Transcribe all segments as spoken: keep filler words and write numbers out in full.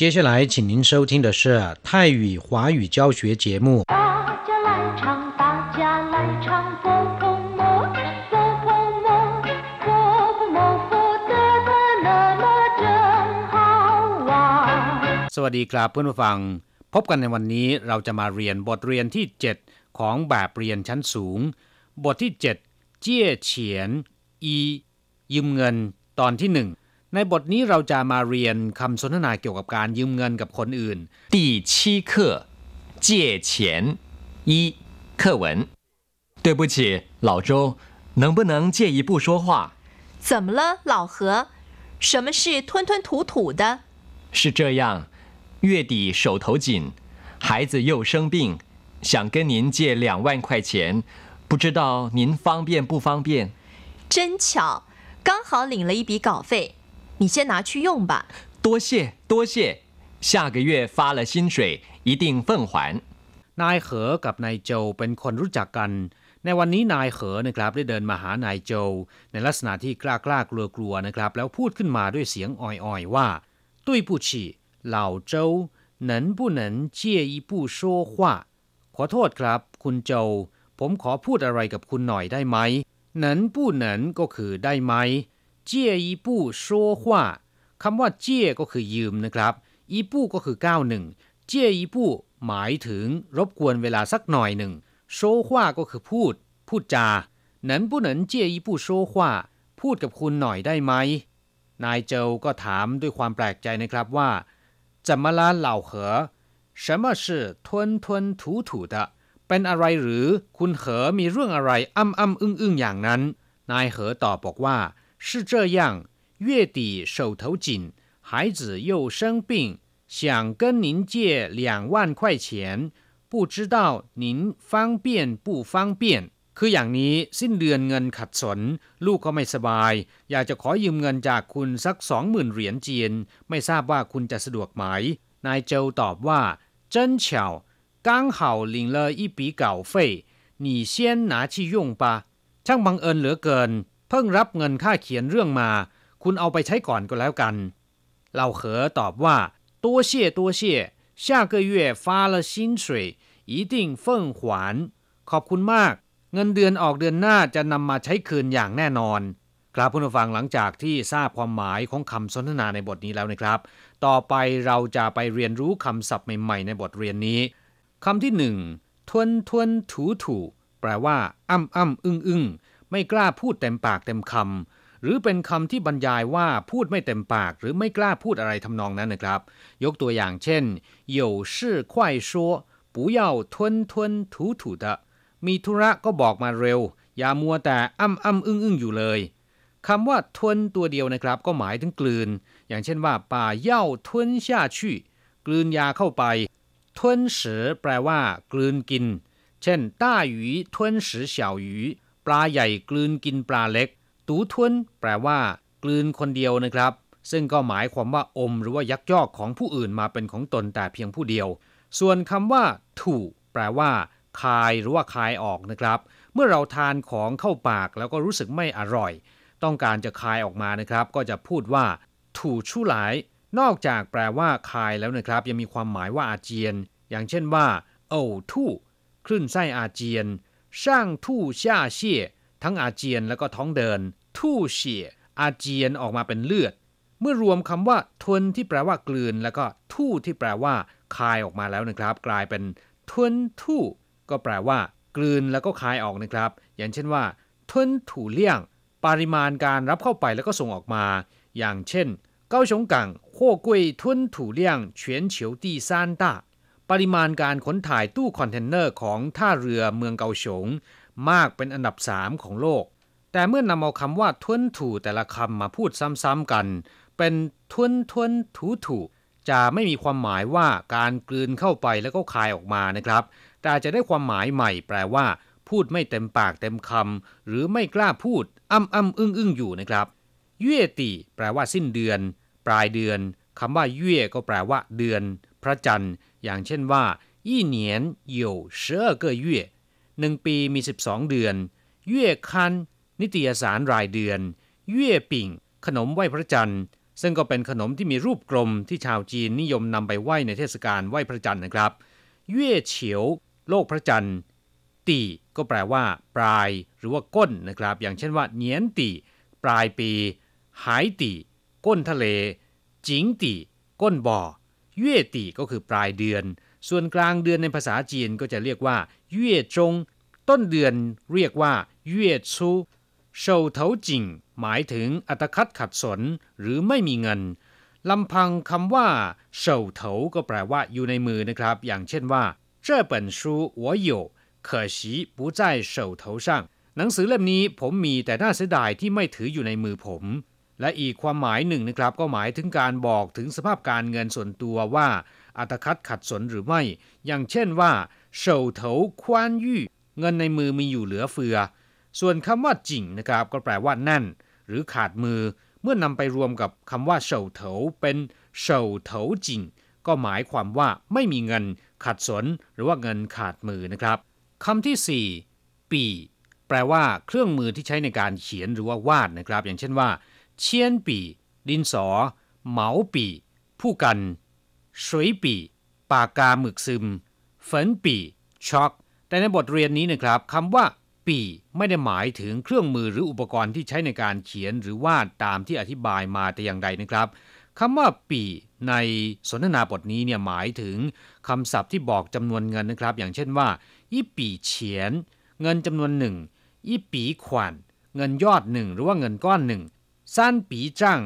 接下来，请您收听的是泰语华语教学节目。大家来唱，大家来唱，波波摩，波波摩，波波摩，波得的那么真好玩。สวัสดีครับเพื่อนผู้ฟังพบกันในวันนี้เราจะมาเรียนบทเรียนที่เจ็ดของแบบเรียนชั้นสูงบทที่เจ็ดเจี้ยเฉียนอียืมเงินตอนที่หนึ่งในบทนี้เราจะมาเรียนคำสนทนาเกี่ยวกับการยืมเงินกับคนอื่น第七课借钱一课文对不起老周能不能借一步说话怎么了老何什么是吞吞吐吐的是这样月底手头紧孩子又生病想跟您借两万块钱不知道您方便不方便真巧刚好领了一笔稿费，你先拿去用吧。多谢多谢，下个月发了薪水一定奉还。นายเหอกับนายโจเป็นคนรู้จักกันในวันนี้นายเหอนะครับได้เดินมาหานายโจในลักษณะที่กล้ากล้ากลัวกลัวนะครับแล้วพูดขึ้นมาด้วยเสียงอ่อยๆว่า对不起老周能不能借一步说话ขอโทษครับคุณโจผมขอพูดอะไรกับคุณหน่อยได้ไหมนั้นผู้นั้นก็คือได้ไหมเจี้ยอีปู้ชั่วว่าคำว่าเจี้ยก็คือยืมนะครับอีปู้ก็คือก้าวหนึ่งเจี้ยอีปู้หมายถึงรบกวนเวลาสักหน่อยหนึ่งชั่วว่าก็คือพูดพูดจานั้นผู้นั้นเจี้ยอีปู้ชั่วว่าพูดกับคุณหน่อยได้ไหมนายเจ้าก็ถามด้วยความแปลกใจนะครับว่าจำมาลาเหล่าเหอ什么是吞吞吐吐的เป็นอะไรหรือคุณเหอมีเรื่องอะไรอ้ำอ้ำอึ้งอึ้งอย่างนั้นนายเหอตอบบอกว่า是这样月底手头紧孩子又生病想跟您借两万块钱不知道您方便不方便คืออย่างนี้สิ้นเดือนเงินขัดสนลูกก็ไม่สบายอยากจะขอยืมเงินจากคุณสัก สองหมื่น เหรียญจีนไม่ทราบว่าคุณจะสะดวกไหมนายเจวตอบว่า真巧刚好领了一笔稿费你先拿去用吧ช่างบังเอิญเหลือเกินเพิ่งรับเงินค่าเขียนเรื่องมาคุณเอาไปใช้ก่อนก็แล้วกันเหล่าเหอตอบว่า多谢多谢下个月发了薪水一定奉还ขอบคุณมากเงินเดือนออกเดือนหน้าจะนำมาใช้คืนอย่างแน่นอนครับผู้ฟังหลังจากที่ทราบความหมายของคำสนทนาในบทนี้แล้วนะครับต่อไปเราจะไปเรียนรู้คำศัพท์ใหม่ๆในบทเรียนนี้คำที่หนึ่งทวนทวนถูถูแปลว่าอ้ำอ้ำอึ้งอึ้งไม่กล้าพูดเต็มปากเต็มคำหรือเป็นคำที่บรรยายว่าพูดไม่เต็มปากหรือไม่กล้าพูดอะไรทำนองนั้นนะครับยกตัวอย่างเช่น有事快说不要吞吞吐吐的มีธุระก็บอกมาเร็วอย่ามัวแต่อ้ำอ้ำอึ้งอึ้งอยู่เลยคำว่าทวนตัวเดียวนะครับก็หมายถึงกลืนอย่างเช่นว่าป่าเย่าทวน下去กลืนยาเข้าไปทุนสือแปลว่ากลืนกินเช่นต้าหยูทุนสือเสี่ยวหยูปลาใหญ่กลืนกินปลาเล็กตูทุนแปลว่ากลืนคนเดียวนะครับซึ่งก็หมายความว่าอมหรือว่ายักยอกของผู้อื่นมาเป็นของตนแต่เพียงผู้เดียวส่วนคำว่าถูแปลว่าคายหรือว่าคายออกนะครับเมื่อเราทานของเข้าปากแล้วก็รู้สึกไม่อร่อยต้องการจะคายออกมานะครับก็จะพูดว่าถูชู่หลายนอกจากแปลว่าคายแล้วนะครับยังมีความหมายว่าอาเจียนอย่างเช่นว่าโอ้ทู่คลื่นไส้อาเจียนช่างทู่ช่าเชี่ยทั้งอาเจียนแล้วก็ท้องเดินทู่เชี่ยอาเจียนออกมาเป็นเลือดเมื่อรวมคำว่าทวนที่แปลว่ากลืนแล้วก็ทู่ที่แปลว่าคายออกมาแล้วนะครับกลายเป็นทวนทู่ก็แปลว่ากลืนแล้วก็คายออกนะครับอย่างเช่นว่าทวนถู่เลี่ยงปริมาณการรับเข้าไปแล้วก็ส่งออกมาอย่างเช่น高雄港货柜吞吐量全球第三大ปริมาณการขนถ่ายตู้คอนเทนเนอร์ของท่าเรือเมืองเกาสงมากเป็นอันดับสามของโลกแต่เมื่อนำเอาคำว่าทวนถูแต่ละคำมาพูดซ้ำๆกันเป็นทวนทวนถูถูจะไม่มีความหมายว่าการกลืนเข้าไปแล้วก็คายออกมานะครับแต่จะได้ความหมายใหม่แปลว่าพูดไม่เต็มปากเต็มคำหรือไม่กล้าพูดอ้ำอ้ำอึ้งอึ้งอยู่นะครับเย่ตีแปลว่าสิ้นเดือนปลายเดือนคำว่าเย่ก็แปลว่าเดือนพระจันทร์อย่างเช่นว่าอีเหนียนหยู่เสือเกยเย่หนึ่งปีมีสิบสองเดือนเย่คันนิตยสารรายเดือนเย่ปิ่งขนมไหว้พระจันทร์ ซึ่งก็เป็นขนมที่มีรูปกลมที่ชาวจีนนิยมนำไปไหว้ในเทศกาลไหว้พระจันทร์นะครับเย่เฉียวโลกพระจันทร์ตีก็แปลว่าปลายหรือว่าก้นนะครับอย่างเช่นว่าเหนียนตีปลายปีหายตีก้นทะเลจิงตีก้นบ่อเย่ตีก็คือปลายเดือนส่วนกลางเดือนในภาษาจีนก็จะเรียกว่าเย่จงต้นเดือนเรียกว่าเย่ชูเฉาเถาจิงหมายถึงอัตคัดขัดสนหรือไม่มีเงินลำพังคำว่าเฉาเถาก็แปลว่าอยู่ในมือนะครับอย่างเช่นว่า这本书我有可惜不在手头上หนังสือเล่มนี้ผมมีแต่น่าเสียดายที่ไม่ถืออยู่ในมือผมและอีกความหมายหนึ่งนะครับก็หมายถึงการบอกถึงสภาพการเงินส่วนตัวว่าอัตคัดขัดสนหรือไม่อย่างเช่นว่าเฉาเถาควานยู่เงินในมือมีอยู่เหลือเฟือส่วนคำว่าจิ่งนะครับก็แปลว่าแน่นหรือขาดมือเมื่อนำไปรวมกับคำว่าเฉาเถาเป็นเฉาเถาจิ่งก็หมายความว่าไม่มีเงินขัดสนหรือว่าเงินขาดมือนะครับคำที่สี่ปี่แปลว่าเครื่องมือที่ใช้ในการเขียนหรือว่าวาดนะครับอย่างเช่นว่าเชียนปี่ดินสอเหมาปี่ผู้กันสวยปี่ปากกาหมึกซึมฝนปี่ช็อกแต่ในบทเรียนนี้นะครับคำว่าปี่ไม่ได้หมายถึงเครื่องมือหรืออุปกรณ์ที่ใช้ในการเขียนหรือวาดตามที่อธิบายมาแต่อย่างใดนะครับคำว่าปี่ในสนทนาบทนี้เนี่ยหมายถึงคำศัพท์ที่บอกจำนวนเงินนะครับอย่างเช่นว่าอีปี่เฉียนเงินจำนวนหนึ่งอีปี่ขวัญเงินยอดหนึ่งหรือว่าเงินก้อนหนึ่งสั้นปี่จ้าง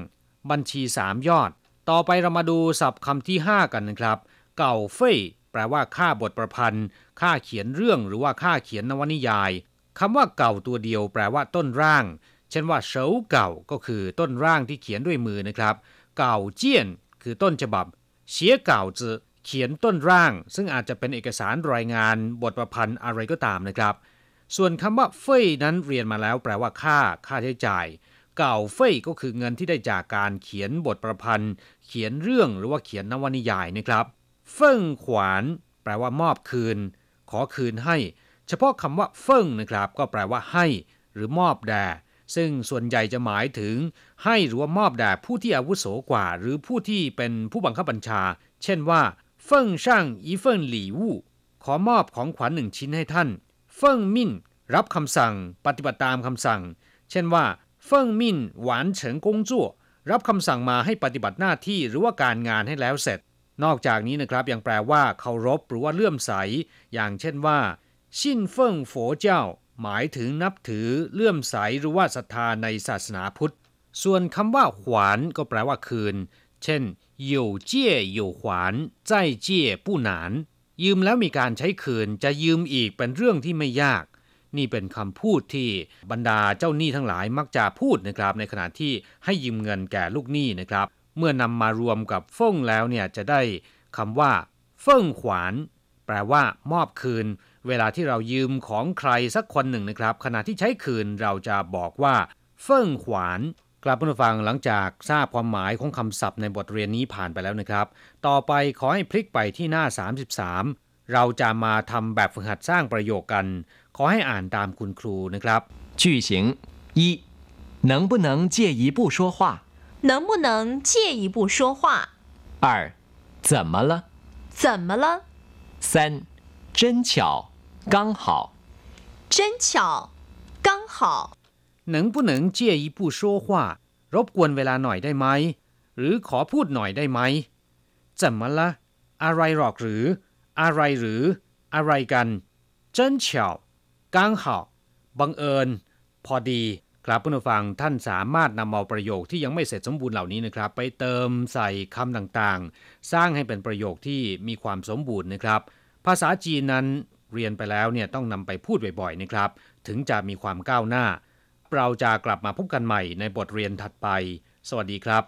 บัญชีสามยอดต่อไปเรามาดูศัพท์คำที่ห้ากันนะครับเก่าเฟ่ยแปลว่าค่าบทประพันธ์ค่าเขียนเรื่องหรือว่าค่าเขียนนวนิยายคำว่าเก่าตัวเดียวแปลว่าต้นร่างเช่นว่าเฉาเก่าก็คือต้นร่างที่เขียนด้วยมือนะครับเก่าเจี้ยนคือต้นฉบับเสียเก่าจื้อเขียนต้นร่างซึ่งอาจจะเป็นเอกสารรายงานบทประพันธ์อะไรก็ตามนะครับส่วนคำว่าเฟ่ยนั้นเรียนมาแล้วแปลว่าค่าค่าใช้จ่ายเก่าเฟ่ยก็คือเงินที่ได้จากการเขียนบทประพันธ์เขียนเรื่องหรือว่าเขียนนวนิยายนะครับเฟิ่งขวานแปลว่ามอบคืนขอคืนให้เฉพาะคำว่าเฟิ่งนะครับก็แปลว่าให้หรือมอบแด่ซึ่งส่วนใหญ่จะหมายถึงให้หรือว่ามอบแด่ผู้ที่อาวุโสกว่าหรือผู้ที่เป็นผู้บังคับบัญชาเช่นว่าเฟิ่งช่างอีเฟิ่งหลี่วู่ขอมอบของขวัญหนึ่งชิ้นให้ท่านเฟิ่งมิ่นรับคำสั่งปฏิบัติตามคำสั่งเช่นว่าเฟิ่งมิ่นหวานเฉิงกงจั่วรับคำสั่งมาให้ปฏิบัติหน้าที่หรือว่าการงานให้แล้วเสร็จนอกจากนี้นะครับยังแปลว่าเคารพหรือว่าเลื่อมใสอย่างเช่นว่าชินเฟิ่งโฝเจ้าหมายถึงนับถือเลื่อมใสหรือว่าศรัทธาในศาสนาพุทธส่วนคำว่าขวานก็แปลว่าคืนเช่นหยู่เจี้ยหยู่ขวานใจเจี้ยผู้หนานยืมแล้วมีการใช้คืนจะยืมอีกเป็นเรื่องที่ไม่ยากนี่เป็นคำพูดที่บรรดาเจ้าหนี้ทั้งหลายมักจะพูดนะครับในขณะที่ให้ยืมเงินแก่ลูกหนี้นะครับเมื่อนำมารวมกับเฟิ่งแล้วเนี่ยจะได้คำว่าเฟิ่งขวานแปลว่ามอบคืนเวลาที่เรายืมของใครสักคนหนึ่งนะครับขณะที่ใช้คืนเราจะบอกว่าเฟิ่งขวานกลับมาฟังหลังจากทราบความหมายของคำศัพท์ในบทเรียนนี้ผ่านไปแล้วนะครับต่อไปขอให้พลิกไปที่หน้าสามสิบสามเราจะมาทำแบบฝึกหัดสร้างประโยคกันขอให้อ่านตามคุณครูนะครับ句型一能不能借一步说话能不能借一步说话？二，怎么了？怎么了？三，真巧，刚好。真巧，刚好。能不能借一步说话？รบกวนเวลาหน่อยได้ไหมหรือขอพูดหน่อยได้ไหม怎么了？อะไรหรอกหรืออะไรหรืออะไรกัน真巧，刚好บังเอิญพอดีครับผู้ฟังท่านสามารถนำเอาประโยคที่ยังไม่เสร็จสมบูรณ์เหล่านี้นะครับไปเติมใส่คำต่างๆสร้างให้เป็นประโยคที่มีความสมบูรณ์นะครับภาษาจีนนั้นเรียนไปแล้วเนี่ยต้องนำไปพูดบ่อยๆนะครับถึงจะมีความก้าวหน้าเราจะกลับมาพบกันใหม่ในบทเรียนถัดไปสวัสดีครับ